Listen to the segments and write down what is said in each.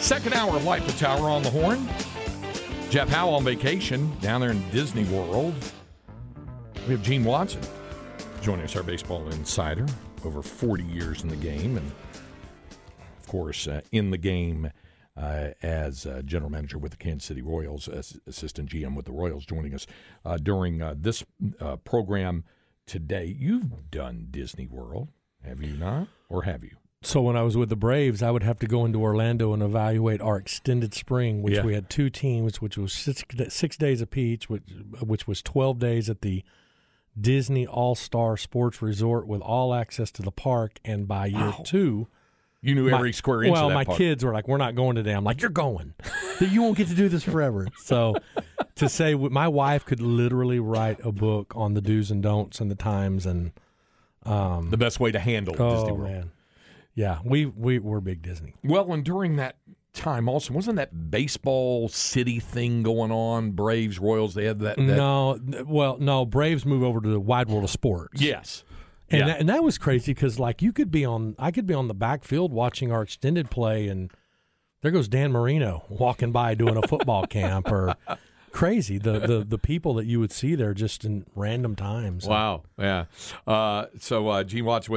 Second hour of Light the Tower on the Horn. Jeff Howe on vacation down there in Disney World. We have Gene Watson joining us, our baseball insider, over 40 years in the game, and of course in the game as general manager with the Kansas City Royals, as assistant GM with the Royals, joining us during this program today. You've done Disney World, have you not, or have you? So when I was with the Braves, I would have to go into Orlando and evaluate our extended spring, which we had two teams, which was six days apiece, which was 12 days at the Disney All Star Sports Resort with all access to the park. And by year two, you knew every square inch. Well, of that park. Kids were like, "We're not going today." I'm like, "You're going. You won't get to do this forever." So to say, my wife could literally write a book on the do's and don'ts and the times and the best way to handle Disney World. Man. Yeah, we're big Disney. Well, and during that time also, wasn't that Baseball City thing going on, Braves, Royals, they had that? No, Braves moved over to the Wide World of Sports. Yes. And, that was crazy because, like, I could be on the backfield watching our extended play, and there goes Dan Marino walking by doing a football camp or – crazy, the people that you would see there just in random times. Wow, yeah. So Gene Watson,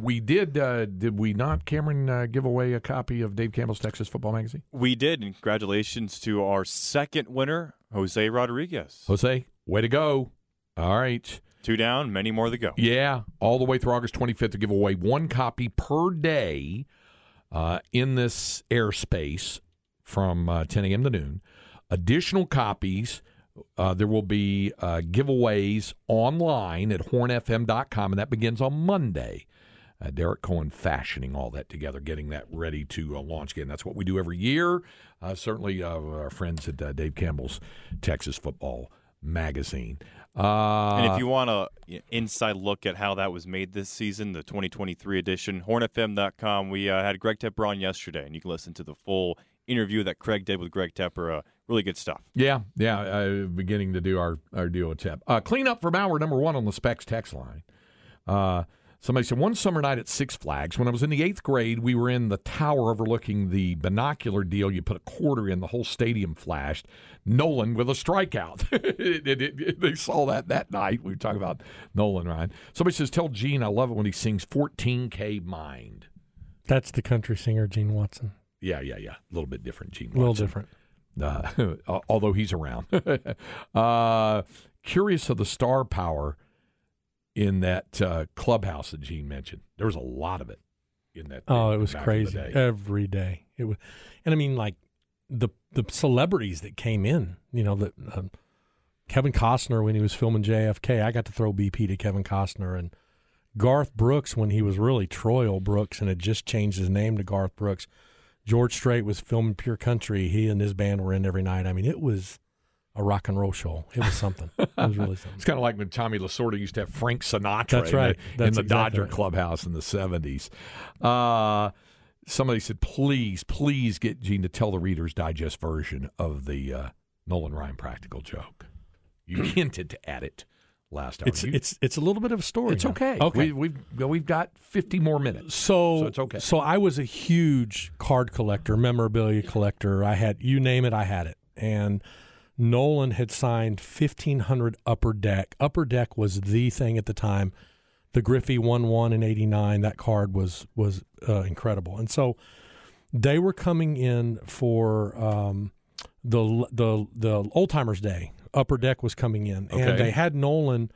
we did we not, Cameron, give away a copy of Dave Campbell's Texas Football Magazine? We did, and congratulations to our second winner, Jose Rodriguez. Jose, way to go. All right. Two down, many more to go. Yeah, all the way through August 25th to give away one copy per day in this airspace from 10 a.m. to noon. Additional copies, there will be giveaways online at hornfm.com, and that begins on Monday. Derek Cohen fashioning all that together, getting that ready to launch again. That's what we do every year. Certainly our friends at Dave Campbell's Texas Football Magazine. And if you want an inside look at how that was made this season, the 2023 edition, hornfm.com, we had Greg Tepper on yesterday, and you can listen to the full interview that Craig did with Greg Tepper. Really good stuff. Yeah. Beginning to do our deal with Tep. Clean up from hour number one on the Specs text line. Somebody said, one summer night at Six Flags, when I was in the 8th grade, we were in the tower overlooking the binocular deal. You put a quarter in, the whole stadium flashed. Nolan with a strikeout. They saw that night. We were talking about Nolan Ryan. Somebody says, tell Gene I love it when he sings 14K Mind. That's the country singer, Gene Watson. Yeah. A little bit different, Gene Watson. A little different. Although he's around. Curious of the star power in that clubhouse that Gene mentioned. There was a lot of it in that. Oh, it was crazy. Every day. It was, and I mean, like, the celebrities that came in, that Kevin Costner, when he was filming JFK, I got to throw BP to Kevin Costner, and Garth Brooks, when he was really Troil Brooks and had just changed his name to Garth Brooks. George Strait was filming Pure Country. He and his band were in every night. I mean, it was a rock and roll show. It was something. It was really something. It's kind of like when Tommy Lasorda used to have Frank Sinatra in the Dodger clubhouse in the 70s. Somebody said, please get Gene to tell the Reader's Digest version of the Nolan Ryan practical joke. You hinted at it last hour. It's a little bit of a story. It's okay. We've got 50 more minutes. So it's okay. So I was a huge card collector, memorabilia collector. I had, you name it, I had it. And Nolan had signed 1,500 Upper Deck. Upper Deck was the thing at the time. The Griffey 1-1 in 89, that card was incredible. And so they were coming in for the Old Timers Day. Upper Deck was coming in. Okay. And they had Nolan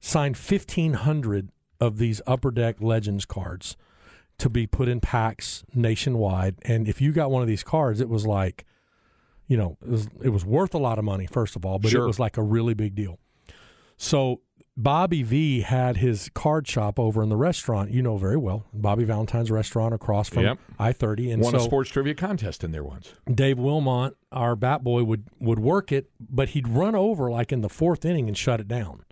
sign 1,500 of these Upper Deck Legends cards to be put in packs nationwide. And if you got one of these cards, it was like, you know, it was worth a lot of money, first of all, but It was like a really big deal. So Bobby V had his card shop over in the restaurant, you know very well, Bobby Valentine's Restaurant across from I-30. And won a sports trivia contest in there once. Dave Wilmont, our bat boy, would work it, but he'd run over like in the fourth inning and shut it down.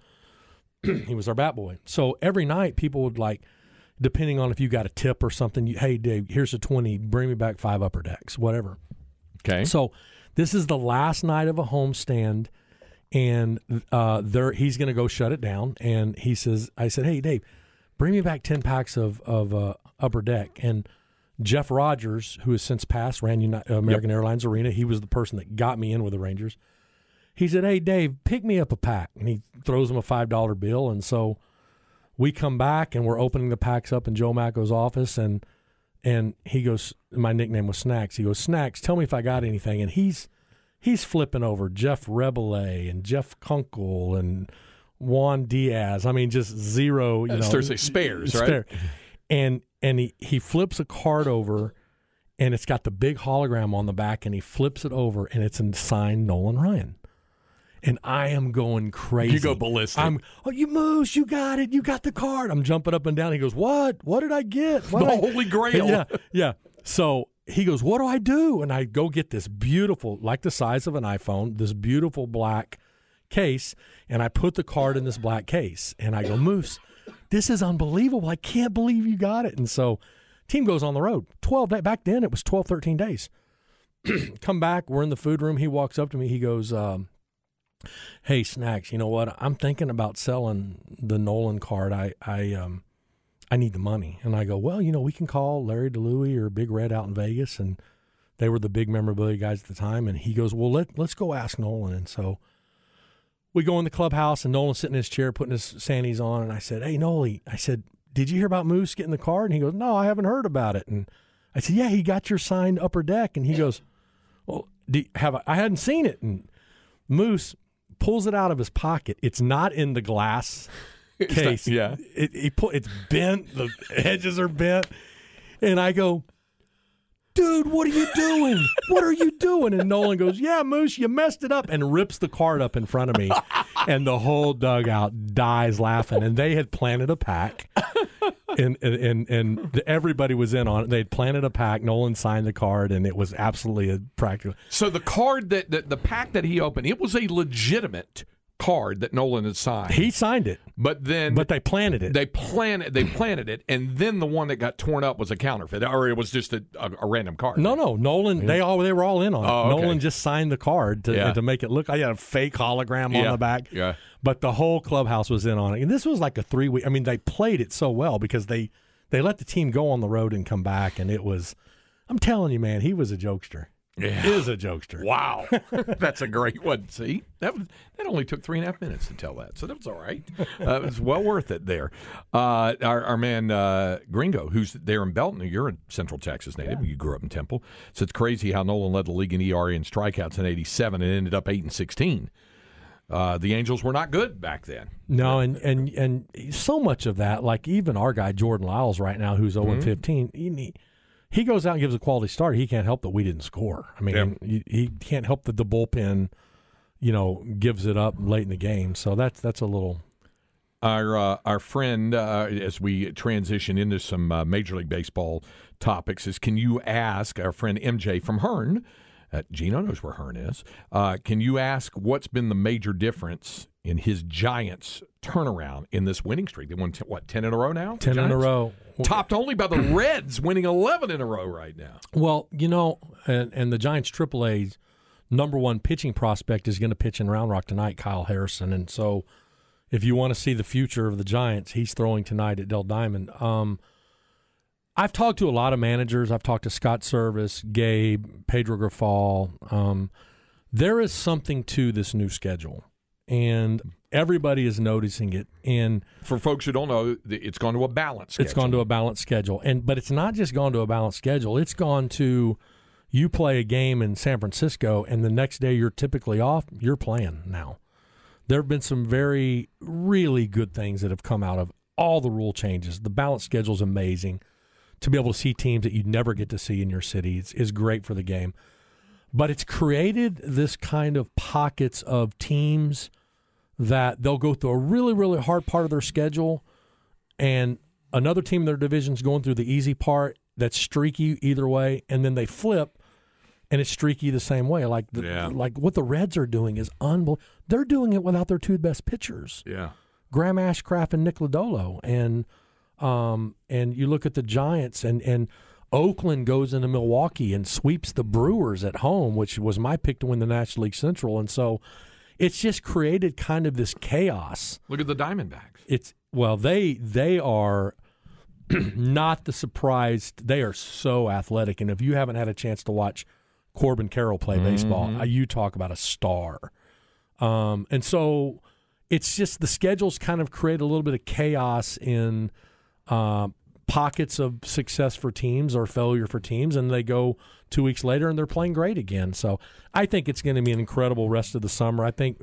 He was our bat boy. So every night people would, like, depending on if you got a tip or something, hey, Dave, here's a 20, bring me back 5 Upper Decks, whatever. Okay. So this is the last night of a homestand, and he's going to go shut it down. And I said, hey, Dave, bring me back 10 packs of Upper Deck. And Jeff Rogers, who has since passed, ran American Airlines Arena. He was the person that got me in with the Rangers. He said, hey, Dave, pick me up a pack. And he throws him a $5 bill. And so we come back, and we're opening the packs up in Joe Macco's office, and he goes, my nickname was Snacks. He goes, Snacks, tell me if I got anything. And he's flipping over Jeff Rebelay and Jeff Kunkel and Juan Diaz. I mean, just zero. It's Thursday spares, right? Spare. And he flips a card over, and it's got the big hologram on the back, and he flips it over, and it's signed Nolan Ryan. And I am going crazy. You go ballistic. You Moose, you got it. You got the card. I'm jumping up and down. He goes, what? What did I get? Holy Grail. Yeah. So he goes, what do I do? And I go get this beautiful, like the size of an iPhone, this beautiful black case. And I put the card in this black case. And I go, Moose, this is unbelievable. I can't believe you got it. And so team goes on the road. 12 days. Back then it was 12, 13 days. Come back. We're in the food room. He walks up to me. He goes, hey, Snacks, you know what? I'm thinking about selling the Nolan card. I need the money. And I go, well, you know, we can call Larry DeLuey or Big Red out in Vegas. And they were the big memorabilia guys at the time. And he goes, well, let's go ask Nolan. And so we go in the clubhouse, and Nolan's sitting in his chair putting his sandies on. And I said, hey, Noli, I said, did you hear about Moose getting the card? And he goes, no, I haven't heard about it. And I said, yeah, he got your signed Upper Deck. And he goes, well, I hadn't seen it. And Moose pulls it out of his pocket. It's not in the glass case. It's bent. The edges are bent. And I go, dude, what are you doing? What are you doing? And Nolan goes, yeah, Moose, you messed it up, and rips the card up in front of me. And the whole dugout dies laughing. And they had planted a pack. And everybody was in on it. They'd planted a pack. Nolan signed the card, and it was absolutely practical. So the card the pack that he opened, it was a legitimate card that Nolan had signed. He signed it, but they planted it. They planted it, and then the one that got torn up was a counterfeit, or it was just a random card. No, Nolan. They were all in on it. Oh, okay. Nolan just signed the card to make it look. I had a fake hologram on the back. Yeah. But the whole clubhouse was in on it, and this was like a 3-week. I mean, they played it so well because they let the team go on the road and come back, and it was. I'm telling you, man, he was a jokester. Yeah. Is a jokester. Wow. That's a great one. See, that only took 3.5 minutes to tell that, so that was all right. It was well worth it there. Our man Gringo, who's there in Belton, you're a Central Texas native. Yeah. You grew up in Temple. So it's crazy how Nolan led the league in ERA and strikeouts in 87 and ended up 8-16. The Angels were not good back then. No, and so much of that, like even our guy Jordan Lyles right now, who's 0-15, he goes out and gives a quality start. He can't help that we didn't score. I mean, he can't help that the bullpen, gives it up late in the game. So that's a little. Our friend, as we transition into some Major League Baseball topics, is can you ask our friend MJ from Hearn, Gino knows where Hearn is, can you ask what's been the major difference in his Giants turnaround in this winning streak? They won, 10 in a row now? 10 in a row. Topped only by the Reds, winning 11 in a row right now. Well, and the Giants' AAA's number one pitching prospect is going to pitch in Round Rock tonight, Kyle Harrison. And so if you want to see the future of the Giants, he's throwing tonight at Del Diamond. I've talked to a lot of managers. I've talked to Scott Service, Gabe, Pedro Grifal, there is something to this new schedule, and everybody is noticing it. And for folks who don't know, it's gone to a balanced schedule. It's gone to a balanced schedule. But it's not just gone to a balanced schedule. It's gone to you play a game in San Francisco, and the next day you're typically off, you're playing now. There have been some very, really good things that have come out of all the rule changes. The balanced schedule is amazing. To be able to see teams that you'd never get to see in your city is great for the game. But it's created this kind of pockets of teams that they'll go through a really, really hard part of their schedule, and another team in their division's going through the easy part that's streaky either way, and then they flip, and it's streaky the same way. Like what the Reds are doing is unbelievable. They're doing it without their two best pitchers, Graham Ashcraft and Nick Lodolo, and you look at the Giants, and Oakland goes into Milwaukee and sweeps the Brewers at home, which was my pick to win the National League Central, and so it's just created kind of this chaos. Look at the Diamondbacks. They are not the surprised. They are so athletic, and if you haven't had a chance to watch Corbin Carroll play baseball, you talk about a star. And so it's just the schedules kind of create a little bit of chaos in pockets of success for teams or failure for teams, and they go 2 weeks later and they're playing great again. So I think it's going to be an incredible rest of the summer. I think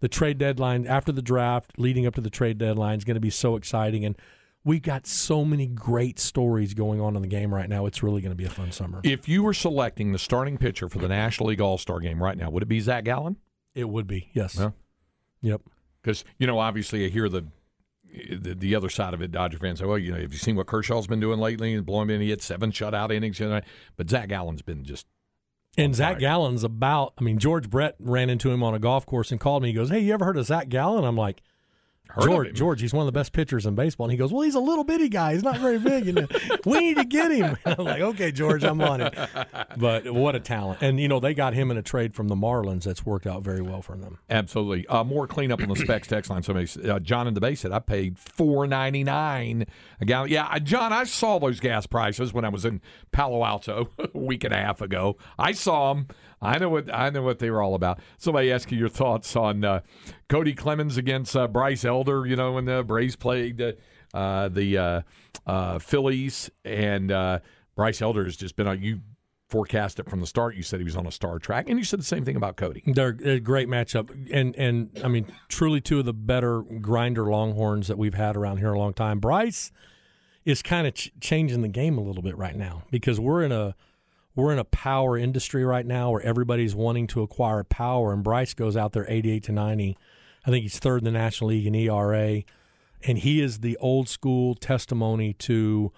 the trade deadline after the draft leading up to the trade deadline is going to be so exciting, and we've got so many great stories going on in the game right now. It's really going to be a fun summer. If you were selecting the starting pitcher for the National League All-Star Game right now, would it be Zach Gallen? It would be, yes. Yeah. Yep. Because, obviously I hear the other side of it, Dodger fans say, well, have you seen what Kershaw's been doing lately? He's blowing in. He had 7 shutout innings. But Zach Gallen's been just – And Zach Gallen's about – George Brett ran into him on a golf course and called me. He goes, hey, you ever heard of Zach Gallen? I'm like, George, he's one of the best pitchers in baseball. And he goes, well, he's a little bitty guy. He's not very big. We need to get him. I'm like, okay, George, I'm on it. But what a talent. And, they got him in a trade from the Marlins that's worked out very well for them. Absolutely. More cleanup on the Specs text line. Somebody, John in the Bay said, I paid $4.99 a gallon. Yeah, John, I saw those gas prices when I was in Palo Alto a week and a half ago. I saw them. I know what they were all about. Somebody asked you your thoughts on Cody Clemens against Bryce Elder, when the Braves played the Phillies, and Bryce Elder has just been on. You forecast it from the start. You said he was on a star track, and you said the same thing about Cody. They're a great matchup, and truly two of the better grinder Longhorns that we've had around here a long time. Bryce is kind of changing the game a little bit right now because we're in a power industry right now where everybody's wanting to acquire power, and Bryce goes out there 88-90. I think he's third in the National League in ERA, and he is the old-school testimony to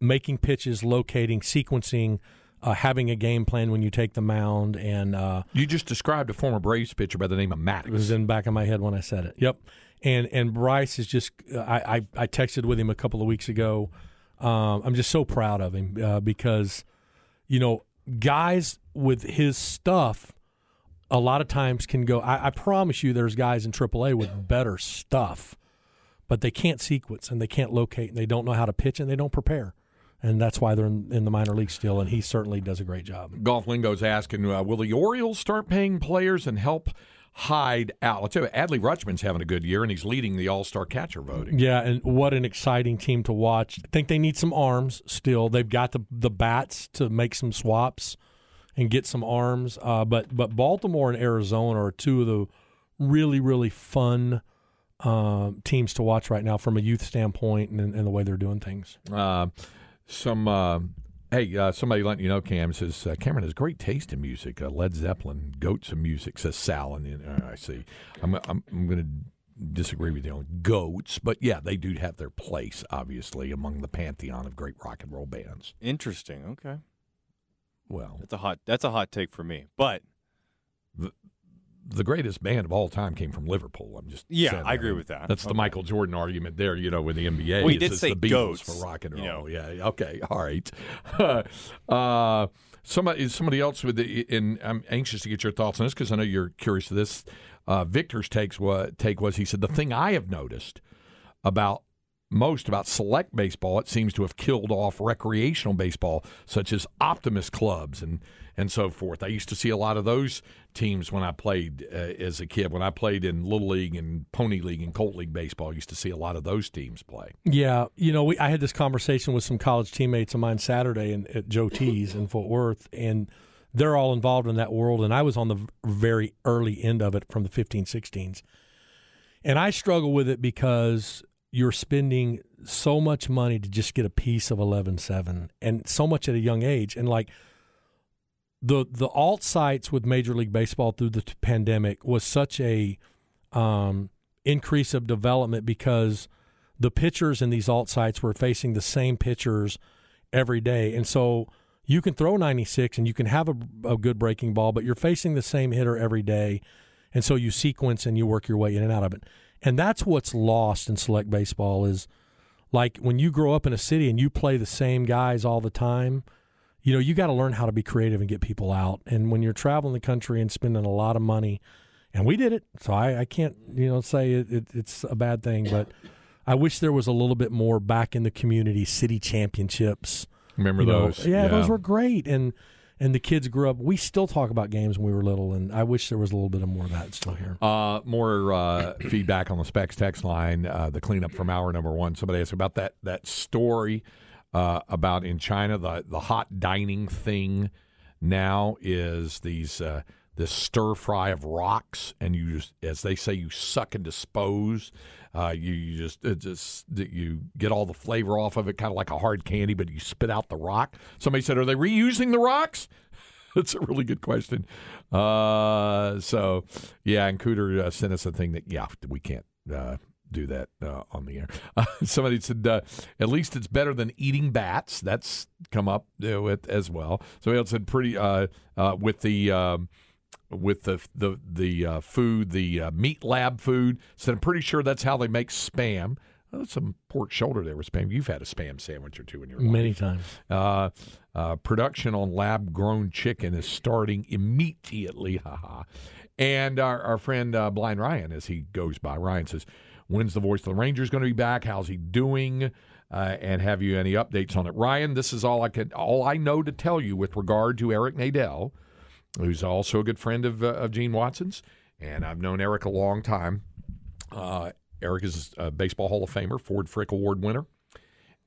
making pitches, locating, sequencing, having a game plan when you take the mound. And you just described a former Braves pitcher by the name of Maddox. It was in the back of my head when I said it. Yep. And Bryce is just I texted with him a couple of weeks ago. I'm just so proud of him because – guys with his stuff a lot of times can go, I promise you there's guys in AAA with better stuff, but they can't sequence and they can't locate and they don't know how to pitch and they don't prepare. And that's why they're in the minor league still, and he certainly does a great job. Golf Lingo's asking, will the Orioles start paying players and help hide out? I'll tell you, Adley Rutschman's having a good year, and he's leading the all-star catcher voting. Yeah, and what an exciting team to watch. I think they need some arms still. They've got the bats to make some swaps and get some arms. But Baltimore and Arizona are two of the really, really fun teams to watch right now from a youth standpoint and the way they're doing things. Somebody letting you know, Cam says, Cameron has great taste in music. Led Zeppelin, goats of music, says Sal. And I see. I'm going to disagree with you on goats, but yeah, they do have their place, obviously, among the pantheon of great rock and roll bands. Interesting. Okay. Well, that's a hot take for me, but the greatest band of all time came from Liverpool. I'm just saying I agree with that. That's the Michael Jordan argument there, with the NBA. Well, he did say the Beatles goats for rock and roll. Yeah, okay, all right. Somebody else and I'm anxious to get your thoughts on this because I know you're curious of this. Victor's take was he said the thing I have noticed about most about select baseball, it seems to have killed off recreational baseball, such as optimist clubs and so forth. I used to see a lot of those teams when I played as a kid. When I played in Little League and Pony League and Colt League baseball, I used to see a lot of those teams play. Yeah. You know, I had this conversation with some college teammates of mine Saturday at Joe T's in Fort Worth, and they're all involved in that world, and I was on the very early end of it from the 15-16s. And I struggle with it because you're spending so much money to just get a piece of 11-7 and so much at a young age. And, like, the alt sites with Major League Baseball through the pandemic was such a increase of development because the pitchers in these alt sites were facing the same pitchers every day. And so you can throw 96 and you can have a good breaking ball, but you're facing the same hitter every day. And so you sequence and you work your way in and out of it. And that's what's lost in select baseball is, like, when you grow up in a city and you play the same guys all the time, you know, you got to learn how to be creative and get people out. And when you're traveling the country and spending a lot of money, and we did it, so I can't, you know, say it's a bad thing, but I wish there was a little bit more back in the community, city championships. Remember those? Yeah, those were great. And the kids grew up. We still talk about games when we were little, and I wish there was a little bit of more of that still here. More feedback on the Specs text line, the cleanup from hour number one. Somebody asked about that story about in China, the hot dining thing now is these this stir-fry of rocks, and you just, as they say, you suck and dispose. You you get all the flavor off of it, kind of like a hard candy, but you spit out the rock. Somebody said, "Are they reusing the rocks?" That's a really good question. So, yeah, and Cooter sent us a thing that, yeah, we can't do that on the air. Somebody said, "At least it's better than eating bats." That's come up with as well. So else said, "Pretty with the food, the meat lab food." So I'm pretty sure that's how they make Spam. Well, that's some pork shoulder there with Spam. You've had a Spam sandwich or two in your life. Many times. Production on lab-grown chicken is starting immediately. Ha-ha. And our friend Blind Ryan, as he goes by, Ryan says, "When's the voice of the Rangers going to be back? How's he doing? And have you any updates on it?" Ryan, this is all I know to tell you with regard to Eric Nadell, who's also a good friend of Gene Watson's, and I've known Eric a long time. Eric is a Baseball Hall of Famer, Ford Frick Award winner,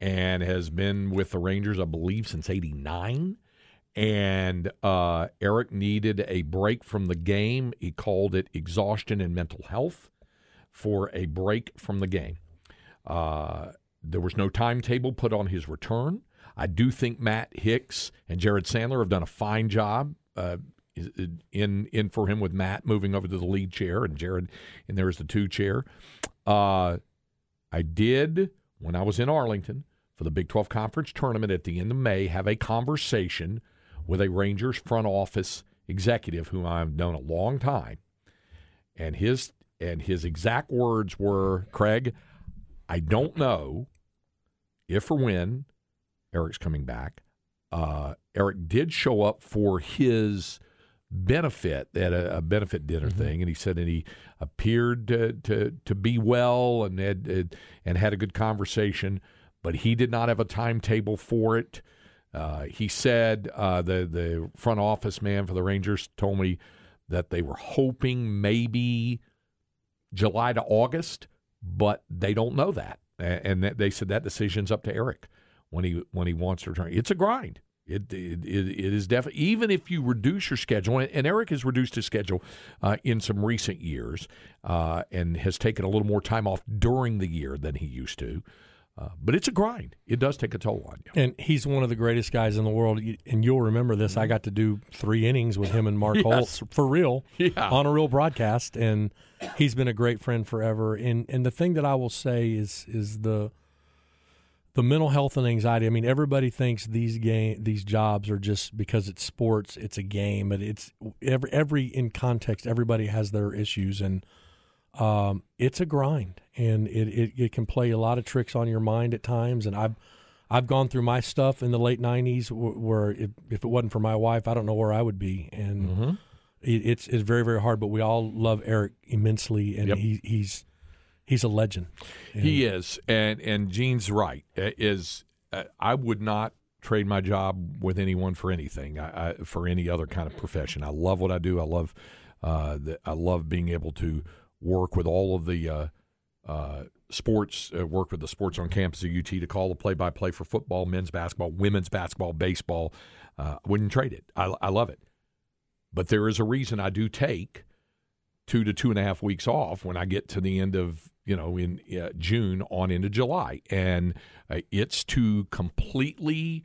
and has been with the Rangers, I believe, since '89. And Eric needed a break from the game. He called it exhaustion and mental health for a break from the game. There was no timetable put on his return. I do think Matt Hicks and Jared Sandler have done a fine job in for him, with Matt moving over to the lead chair and Jared in there as the two chair. I did, when I was in Arlington for the Big 12 Conference Tournament at the end of May, have a conversation with a Rangers front office executive whom I've known a long time, and his exact words were, "Craig, I don't know if or when Eric's coming back." Eric did show up for his benefit at a benefit dinner thing, and he said that he appeared to be well and had a good conversation, but he did not have a timetable for it. He said the front office man for the Rangers told me that they were hoping maybe July to August, but they don't know that, and they said that decision's up to Eric when he wants to return. It's a grind. It is definitely, even if you reduce your schedule, and Eric has reduced his schedule in some recent years and has taken a little more time off during the year than he used to, but it's a grind. It does take a toll on you. And he's one of the greatest guys in the world, and you'll remember this. I got to do 3 innings with him and Mark Holtz for real, on a real broadcast, and he's been a great friend forever. And the thing that I will say is the mental health and anxiety. I mean, everybody thinks these jobs are just because it's sports, it's a game, but it's every in context, everybody has their issues, and it's a grind, and it can play a lot of tricks on your mind at times. And I've gone through my stuff in the late '90s, where if it wasn't for my wife, I don't know where I would be, and it's very, very hard. But we all love Eric immensely, and he's he's a legend. He is, and Gene's right. I would not trade my job with anyone for anything, for any other kind of profession. I love what I do. I love being able to work with all of the sports, work with the sports on campus at UT to call the play-by-play for football, men's basketball, women's basketball, baseball. I wouldn't trade it. I love it. But there is a reason I do take 2 to 2.5 weeks off when I get to the end of, in June on into July. And it's to completely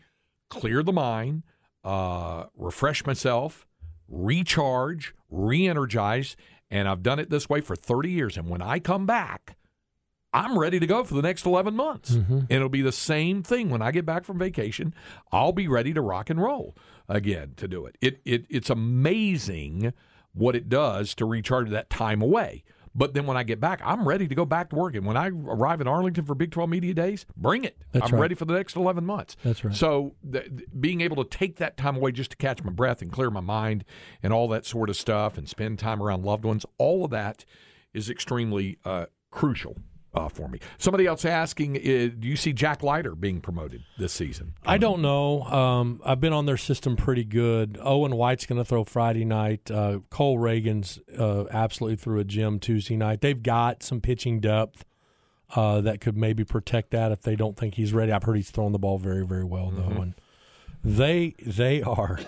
clear the mind, refresh myself, recharge, re-energize. And I've done it this way for 30 years. And when I come back, I'm ready to go for the next 11 months. Mm-hmm. And it'll be the same thing when I get back from vacation. I'll be ready to rock and roll again to do it. It's amazing what it does to recharge that time away. But then when I get back, I'm ready to go back to work. And when I arrive in Arlington for Big 12 Media Days, bring it. I'm ready for the next 11 months. That's right. So being able to take that time away just to catch my breath and clear my mind and all that sort of stuff and spend time around loved ones, all of that is extremely crucial for me. Somebody else asking, do you see Jack Leiter being promoted this season? I don't know. I've been on their system pretty good. Owen White's going to throw Friday night. Cole Reagan's absolutely through a gym Tuesday night. They've got some pitching depth that could maybe protect that if they don't think he's ready. I've heard he's throwing the ball very, very well, though. Mm-hmm. And they are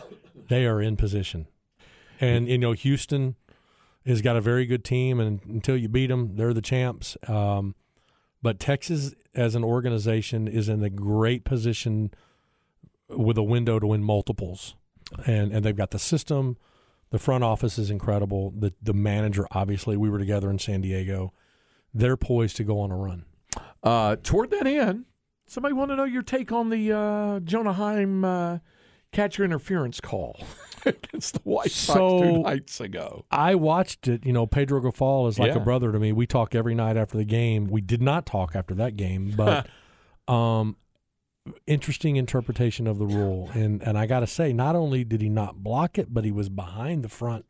in position. And, Houston has got a very good team, and until you beat them, they're the champs. But Texas, as an organization, is in a great position with a window to win multiples. And they've got the system. The front office is incredible. The manager, obviously, we were together in San Diego. They're poised to go on a run. Toward that end, somebody want to know your take on the Jonah Heim catcher interference call against the White Sox 2 nights ago. I watched it. Pedro Grifal is like a brother to me. We talk every night after the game. We did not talk after that game, but interesting interpretation of the rule. And I got to say, not only did he not block it, but he was behind the front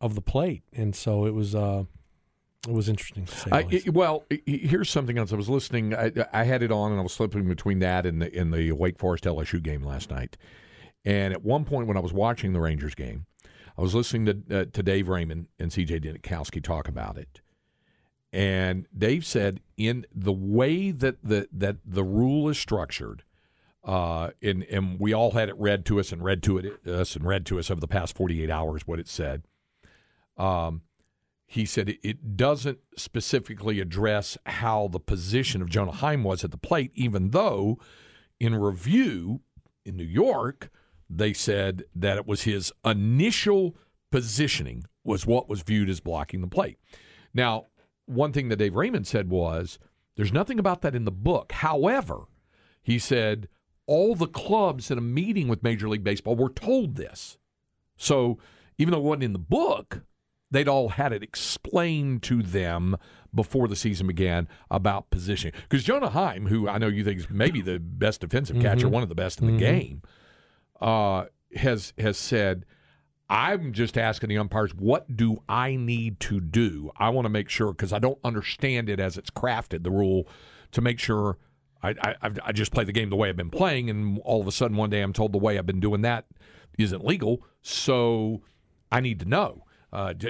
of the plate. And so it was interesting to say. Well, here's something else. I was listening. I had it on, and I was slipping between that and the Wake Forest LSU game last night. And at one point when I was watching the Rangers game, I was listening to Dave Raymond and C.J. Dinkowski talk about it. And Dave said in the way that the rule is structured, and we all had it read to us over the past 48 hours what it said. He said it doesn't specifically address how the position of Jonah Heim was at the plate, even though in review in New York, they said that it was his initial positioning was what was viewed as blocking the plate. Now, one thing that Dave Raymond said was, there's nothing about that in the book. However, he said, all the clubs in a meeting with Major League Baseball were told this. So even though it wasn't in the book, they'd all had it explained to them before the season began about positioning. Because Jonah Heim, who I know you think is maybe the best defensive catcher, one of the best in the game, has said, I'm just asking the umpires, what do I need to do? I want to make sure, because I don't understand it as it's crafted, the rule, to make sure I just play the game the way I've been playing, and all of a sudden one day I'm told the way I've been doing that isn't legal, so I need to know.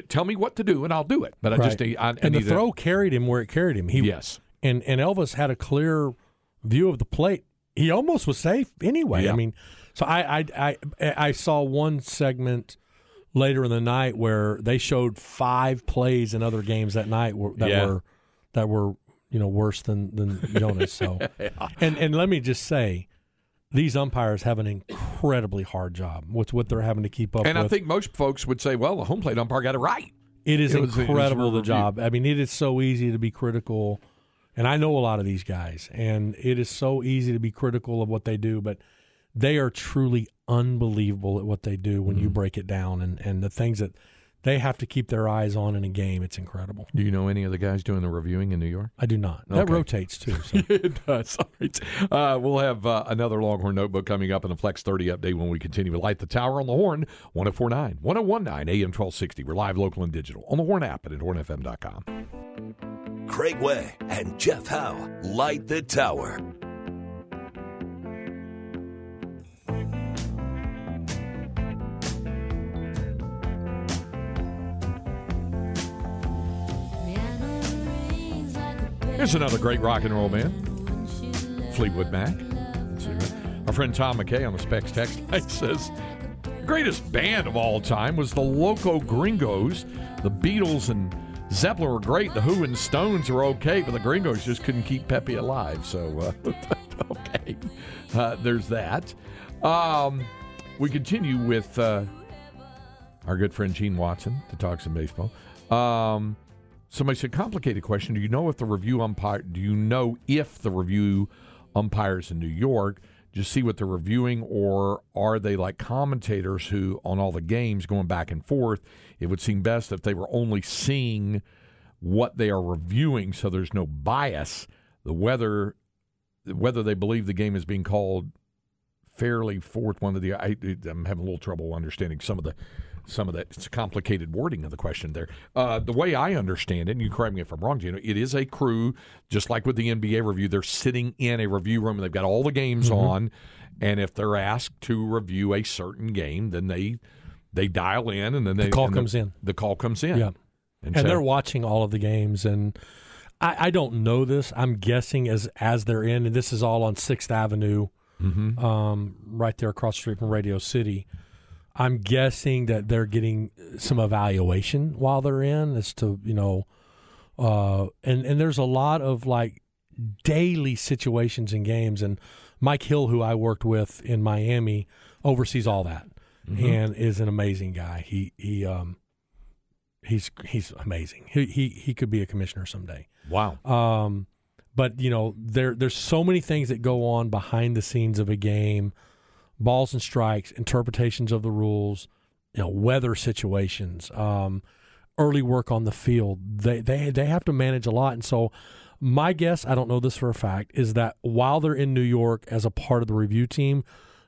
Tell me what to do, and I'll do it. But the throw carried him where it carried him. Yes. And Elvis had a clear view of the plate. He almost was safe anyway. Yeah. I mean, so I saw one segment later in the night where they showed 5 plays in other games that night that were worse than Jonas. So, and let me just say, these umpires have an incredibly hard job with what they're having to keep up with. And I think most folks would say, well, the home plate umpire got it right. It is incredible, the job. I mean, it is so easy to be critical. And I know a lot of these guys, and it is so easy to be critical of what they do, but they are truly unbelievable at what they do when you break it down and the things that they have to keep their eyes on in a game. It's incredible. Do you know any of the guys doing the reviewing in New York? I do not. Okay. That rotates, too. So. It does. All right. We'll have another Longhorn Notebook coming up in the Flex 30 update when we continue to Light the Tower on the Horn, 104.9, 101.9 AM 1260. We're live, local, and digital on the Horn app and at hornfm.com. Craig Way and Jeff Howe light the tower. Here's another great rock and roll band, Fleetwood Mac. Our friend Tom McKay on the Specs text line says, greatest band of all time was the Loco Gringos. The Beatles and Zeppelin were great. The Who and Stones were okay, but the Gringos just couldn't keep Pepe alive. So, okay, there's that. We continue with our good friend Gene Watson to talk some baseball. Somebody said, complicated question. Do you know if the review umpires in New York just see what they're reviewing, or are they like commentators who on all the games going back and forth? It would seem best if they were only seeing what they are reviewing so there's no bias. Whether they believe the game is being called fairly fourth one of the I'm having a little trouble understanding some of that. It's a complicated wording of the question there. The way I understand it, and you correct me if I'm wrong, Gino, it is a crew, just like with the NBA review, they're sitting in a review room and they've got all the games on, and if they're asked to review a certain game, then they dial in, and then the call comes in. Yeah. And so, they're watching all of the games, and I don't know this. I'm guessing as they're in, and this is all on 6th Avenue, right there across the street from Radio City. I'm guessing that they're getting some evaluation while they're in as to, and there's a lot of like daily situations in games. And Mike Hill, who I worked with in Miami, oversees all that and is an amazing guy. He's amazing. He could be a commissioner someday. Wow. But there's so many things that go on behind the scenes of a game. Balls and strikes, interpretations of the rules, weather situations, early work on the field. They have to manage a lot. And so my guess, I don't know this for a fact, is that while they're in New York as a part of the review team,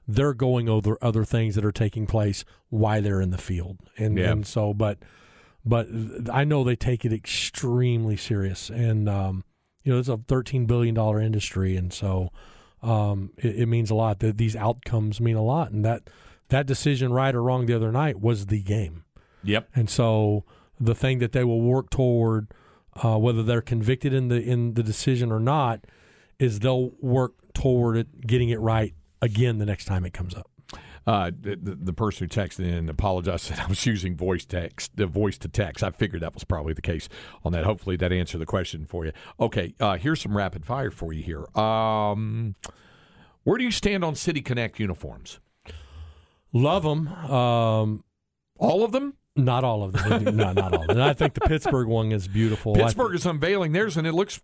they're going over other things that are taking place while they're in the field. And so, but I know they take it extremely serious. And, it's a $13 billion industry. And so, it means a lot. These outcomes mean a lot, and that decision, right or wrong, the other night was the game. Yep. And so the thing that they will work toward, whether they're convicted in the decision or not, is they'll work toward it, getting it right again the next time it comes up. The person who texted in apologized, said I was using voice to text. I figured that was probably the case on that. Hopefully that answered the question for you. Okay, here's some rapid fire for you here. Where do you stand on City Connect uniforms? Love them. All of them? Not all of them. No, not all of them. And I think the Pittsburgh one is beautiful. Pittsburgh is unvailing theirs, and it looks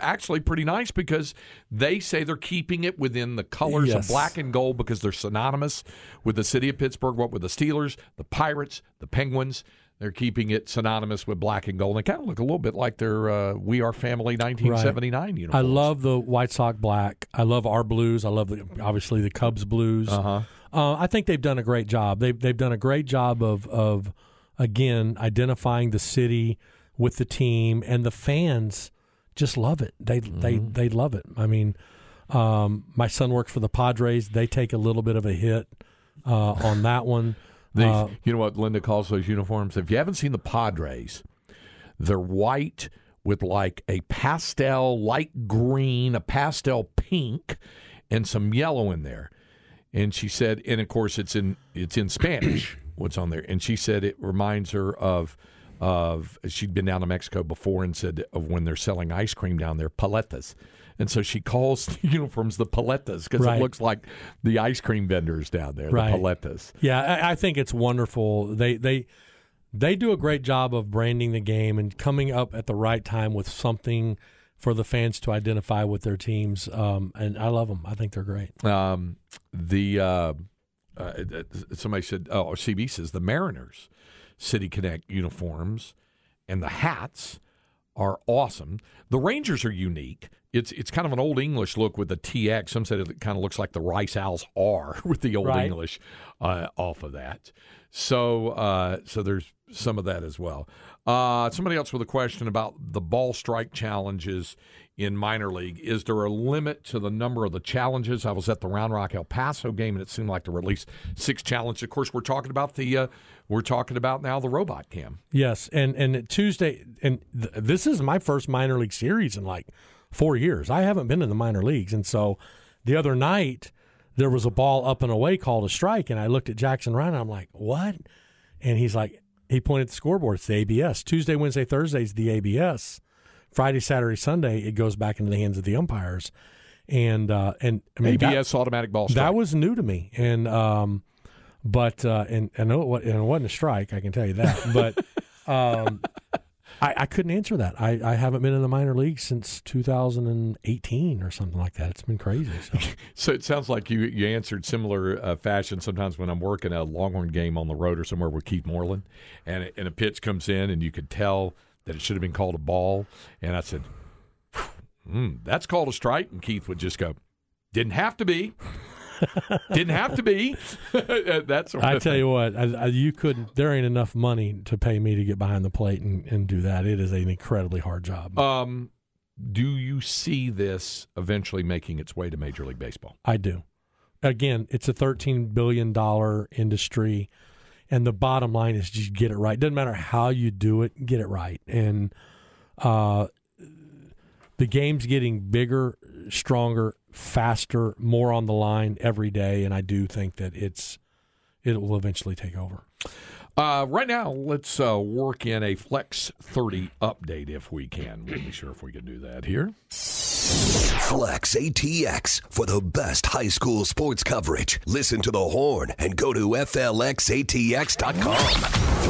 actually pretty nice because they say they're keeping it within the colors of black and gold because they're synonymous with the city of Pittsburgh. What with the Steelers, the Pirates, the Penguins, they're keeping it synonymous with black and gold. And they kind of look a little bit like their We Are Family 1979 uniforms. I love the White Sox black. I love our blues. I love, obviously, the Cubs blues. I think they've done a great job. They've done a great job of again, identifying the city with the team, and the fans just love it. They love it. I mean, my son works for the Padres. They take a little bit of a hit on that one. You know what Linda calls those uniforms? If you haven't seen the Padres, they're white with like a pastel light green, a pastel pink, and some yellow in there. And she said, and of course it's in Spanish. What's on there, and she said it reminds her of she'd been down to Mexico before and said of when they're selling ice cream down there, paletas, and so she calls the uniforms the paletas because it looks like the ice cream vendors down there, the paletas. Yeah, I think it's wonderful. They do a great job of branding the game and coming up at the right time with something for the fans to identify with their teams, and I love them. I think they're great. Somebody said, or CB says, the Mariners City Connect uniforms and the hats are awesome. The Rangers are unique. It's kind of an Old English look with the TX. Some said it kind of looks like the Rice Owls R with the Old English off of that. So there's some of that as well. Somebody else with a question about the ball strike challenges in minor league. Is there a limit to the number of the challenges? I was at the Round Rock El Paso game, and it seemed like there were at least six challenges. Of course, we're talking about the we're talking about now the robot cam. Yes, and Tuesday, and this is my first minor league series in like 4 years. I haven't been in the minor leagues, and so the other night there was a ball up and away called a strike, and I looked at Jackson Ryan, and I'm like, what? And he's like, he pointed at the scoreboard. It's the ABS. Tuesday, Wednesday, Thursday is the ABS. Friday, Saturday, Sunday, it goes back into the hands of the umpires. And I mean, ABS, automatic ball strike. That was new to me. And but and it wasn't a strike, I can tell you that. But I couldn't answer that. I haven't been in the minor leagues since 2018 or something like that. It's been crazy. So it sounds like you answered similar fashion sometimes when I'm working a Longhorn game on the road or somewhere with Keith Moreland, and a pitch comes in and you could tell that it should have been called a ball. And I said, that's called a strike. And Keith would just go, didn't have to be. Didn't have to be. That's I tell you what, you couldn't. There ain't enough money to pay me to get behind the plate and do that. It is an incredibly hard job. Do you see this eventually making its way to Major League Baseball? I do. Again, it's a $13 billion industry, and the bottom line is just get it right. Doesn't matter how you do it, get it right. And the game's getting bigger, stronger, faster, more on the line every day, and I do think that it will eventually take over. Right now, let's work in a Flex 30 update if we can. We'll be sure if we can do that here. Flex ATX for the best high school sports coverage. Listen to The Horn and go to flxatx.com.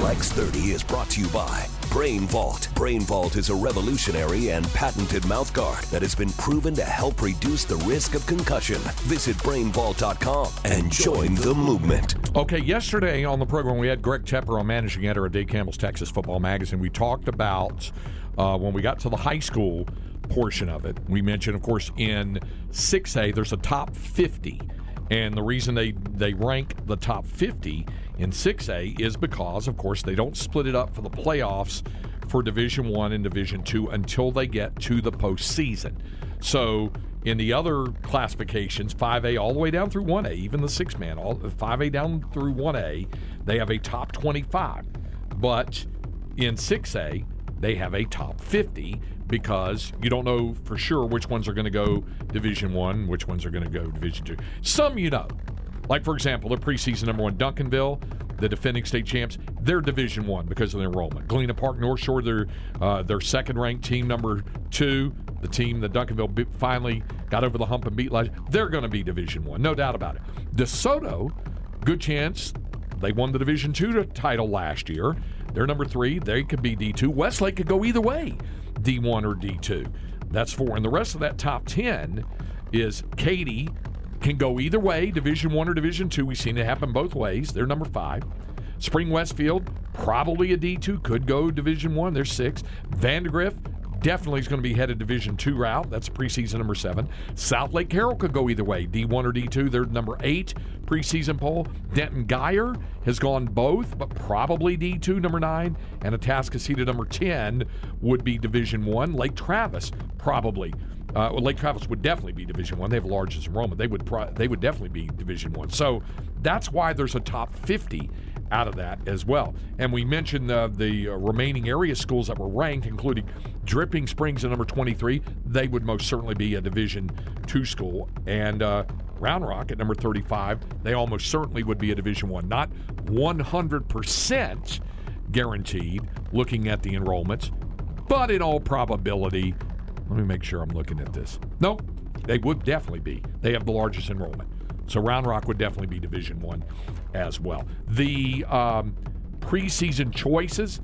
Flex 30 is brought to you by Brain Vault. Brain Vault is a revolutionary and patented mouthguard that has been proven to help reduce the risk of concussion. Visit brainvault.com and join the movement. Okay, yesterday on the program we had Greg Tepper, a managing editor of Dave Campbell's Texas Football Magazine. We talked about when we got to the high school portion of it. We mentioned, of course, in 6A, there's a top 50. And the reason they rank the top 50 in 6A is because, of course, they don't split it up for the playoffs for Division I and Division II until they get to the postseason. So in the other classifications, 5A all the way down through 1A, even the six-man, 5A down through 1A, they have a top 25. But in 6A, they have a top 50 because you don't know for sure which ones are going to go Division I, which ones are going to go Division II. Some you know. Like, for example, the preseason number one, Duncanville, the defending state champs, they're Division I because of the enrollment. Galena Park North Shore, their second-ranked team, number two, the team that Duncanville finally got over the hump and beat last year, they're going to be Division I, no doubt about it. DeSoto, good chance. They won the Division II title last year. They're number three. They could be D2. Westlake could go either way, D1 or D2. That's four. And the rest of that top 10 is Katy can go either way, Division I or Division II. We've seen it happen both ways. They're number five. Spring Westfield, probably a D2, could go Division I. They're six. Vandergrift definitely is going to be headed Division II route. That's preseason number seven. South Lake Carroll could go either way, D1 or D2. They're number eight preseason poll. Denton Geyer has gone both, but probably D2, number nine. And Atascocita, number 10, would be Division I. Lake Travis, probably. Lake Travis would definitely be Division I. They have the largest enrollment. They would definitely be Division I. So that's why there's a top 50 out of that as well. And we mentioned the remaining area schools that were ranked, including Dripping Springs at number 23. They would most certainly be a Division II school. And Round Rock at number 35, they almost certainly would be a Division I. Not 100% guaranteed looking at the enrollments, but in all probability, let me make sure I'm looking at this. No, they would definitely be. They have the largest enrollment. So Round Rock would definitely be Division I as well. The preseason choices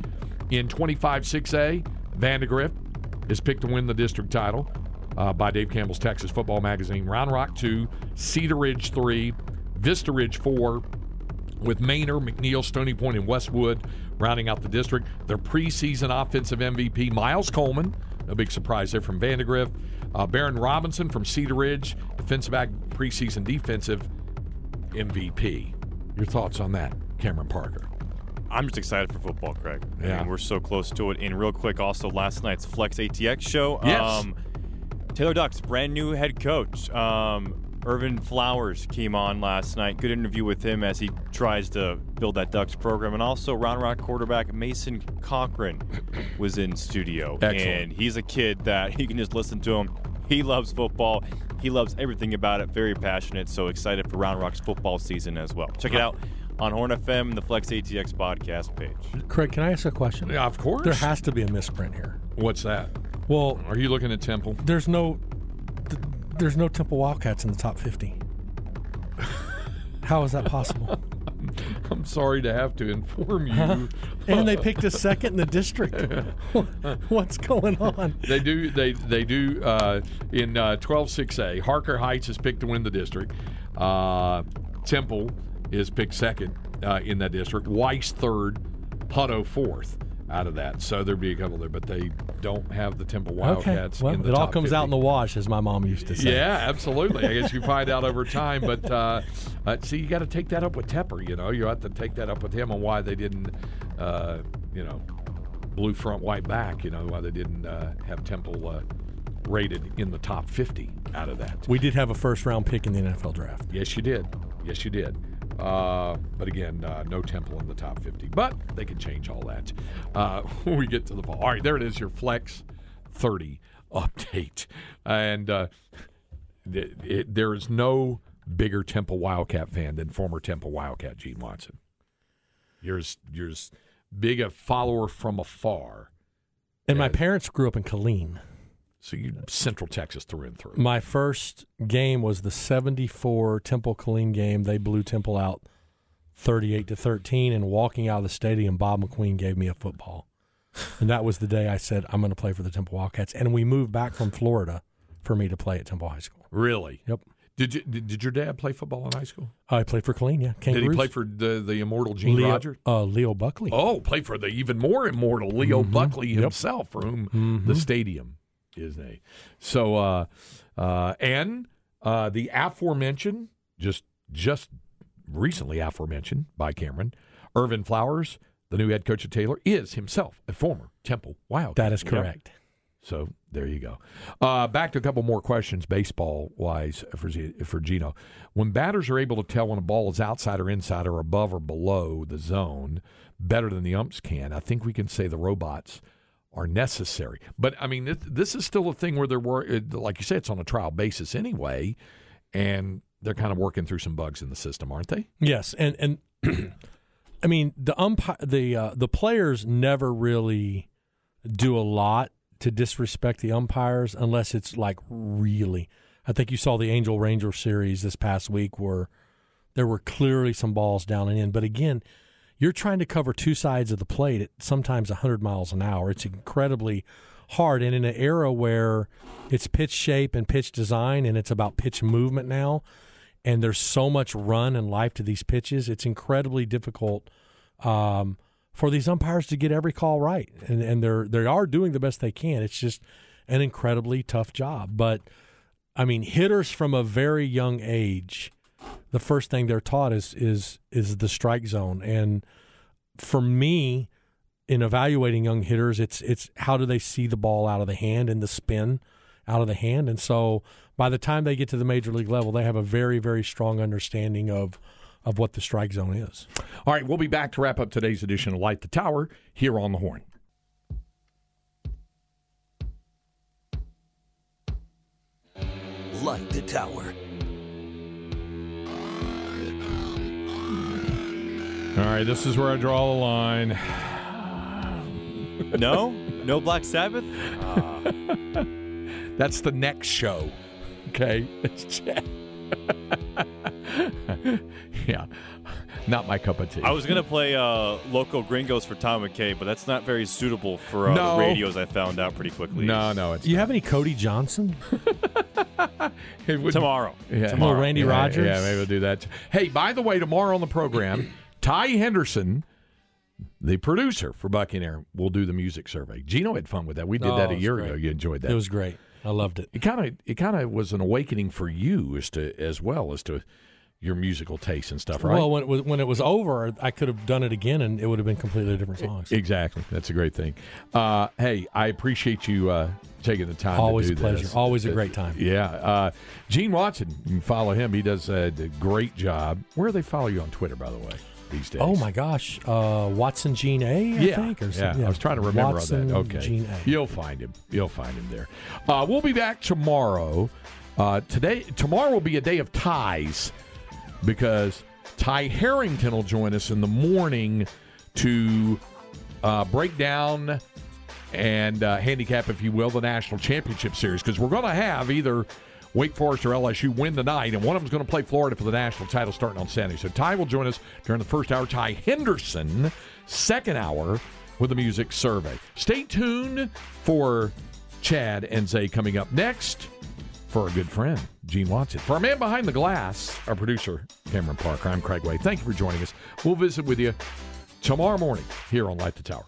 in 25-6A, Vandergrift is picked to win the district title by Dave Campbell's Texas Football Magazine. Round Rock 2, Cedar Ridge 3, Vista Ridge 4, with Manor, McNeil, Stony Point, and Westwood rounding out the district. Their preseason offensive MVP, Miles Coleman, no big surprise there from Vandergrift. Baron Robinson from Cedar Ridge, defensive back, preseason defensive MVP. Your thoughts on that, Cameron Parker? I'm just excited for football, Craig. Yeah. I mean, we're so close to it. And real quick, also last night's Flex ATX show. Yes. Taylor Ducks, brand new head coach. Irvin Flowers came on last night. Good interview with him as he tries to build that Ducks program. And also Round Rock quarterback Mason Cochran was in studio. Excellent. And he's a kid that you can just listen to him. He loves football. He loves everything about it. Very passionate. So excited for Round Rock's football season as well. Check it out on Horn FM, the Flex ATX podcast page. Craig, can I ask a question? Yeah, of course. There has to be a misprint here. What's that? Well, are you looking at Temple? There's no Temple Wildcats in the top 50. How is that possible? I'm sorry to have to inform you. Huh? And they picked a second in the district. What's going on? They do in 12-6A. Harker Heights is picked to win the district. Temple is picked second in that district. Weiss third, Hutto fourth out of that. So there'd be a couple there, but they don't have the Temple Wildcats in the top 50. It all comes out in the wash, as my mom used to say. Yeah, absolutely. I guess you find out over time, but see, you got to take that up with Tepper, you know. You have to take that up with him on why they didn't, blue front, white back, you know, why they didn't have Temple rated in the top 50 out of that. We did have a first-round pick in the NFL draft. Yes, you did. But again, no Temple in the top 50. But they can change all that when we get to the fall. All right, there it is, your Flex 30 update. And there is no bigger Temple Wildcat fan than former Temple Wildcat Gene Watson. You're as big a follower from afar. And my parents grew up in Killeen. So you Central Texas through and through. My first game was the 74 Temple-Killeen game. They blew Temple out 38-13, and walking out of the stadium, Bob McQueen gave me a football. And that was the day I said, I'm going to play for the Temple Wildcats. And we moved back from Florida for me to play at Temple High School. Really? Yep. Did your dad play football in high school? I played for Killeen, yeah. Kangaroos. Did he play for the immortal Gene Rodgers? Leo Buckley. Oh, played for the even more immortal Leo Buckley himself, for whom the stadium is a. So, and the aforementioned, just recently aforementioned by Cameron, Irvin Flowers, the new head coach of Taylor, is himself a former Temple Wildcat. That is correct. Yep. So there you go. Back to a couple more questions, baseball-wise, for Gino. When batters are able to tell when a ball is outside or inside or above or below the zone better than the umps can, I think we can say the robots are necessary. But, I mean, this is still a thing where there were, like you said, it's on a trial basis anyway, and they're kind of working through some bugs in the system, aren't they? Yes, and I mean, the players never really do a lot to disrespect the umpires unless it's, like, really. I think you saw the Angel-Ranger series this past week where there were clearly some balls down and in. But, again, you're trying to cover two sides of the plate at sometimes 100 miles an hour. It's incredibly hard. And in an era where it's pitch shape and pitch design and it's about pitch movement now, and there's so much run and life to these pitches, it's incredibly difficult for these umpires to get every call right. And they are doing the best they can. It's just an incredibly tough job. But, I mean, hitters from a very young age, the first thing they're taught is the strike zone. And for me, in evaluating young hitters, it's how do they see the ball out of the hand and the spin out of the hand. And so by the time they get to the major league level, they have a very, very strong understanding of what the strike zone is. All right, we'll be back to wrap up today's edition of Light the Tower here on The Horn. Light the Tower. All right, this is where I draw the line. No Black Sabbath? That's the next show. Okay, that's Jeff. Yeah, not my cup of tea. I was going to play Loco Gringos for Tom McKay, but that's not very suitable for the radios, I found out pretty quickly. No, it's Do you have any Cody Johnson? Tomorrow. Little Randy Rogers? Yeah, maybe we'll do that. Hey, by the way, tomorrow on the program, Ty Henderson, the producer for Buck and Aaron, will do the music survey. Gino had fun with that. We did that a year ago. You enjoyed that. It was great. I loved it. It kind of was an awakening for you as well as to your musical taste and stuff, right? Well, when it was over, I could have done it again, and it would have been completely different songs. Exactly. That's a great thing. Hey, I appreciate you taking the time to do this. Always a pleasure. Always a great time. Yeah. Gene Watson, you can follow him. He does a great job. Where do they follow you on Twitter, by the way, these days? Oh, my gosh. Watson Gene A, I think. Or something. Yeah, I was trying to remember Watson, all that. Okay. Gene A. You'll find him. You'll find him there. We'll be back tomorrow. Tomorrow will be a day of ties, because Ty Harrington will join us in the morning to break down and handicap, if you will, the National Championship Series, because we're going to have either Wake Forest or LSU win tonight, and one of them is going to play Florida for the national title starting on Saturday. So Ty will join us during the first hour. Ty Henderson, second hour, with a music survey. Stay tuned for Chad and Zay coming up next. For our good friend, Gene Watson. For our man behind the glass, our producer, Cameron Parker, I'm Craig Way. Thank you for joining us. We'll visit with you tomorrow morning here on Light the Tower.